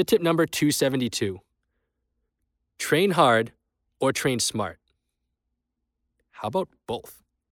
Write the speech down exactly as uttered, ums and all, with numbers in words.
Pit tip number two seventy-two. Train hard or train smart. How about both?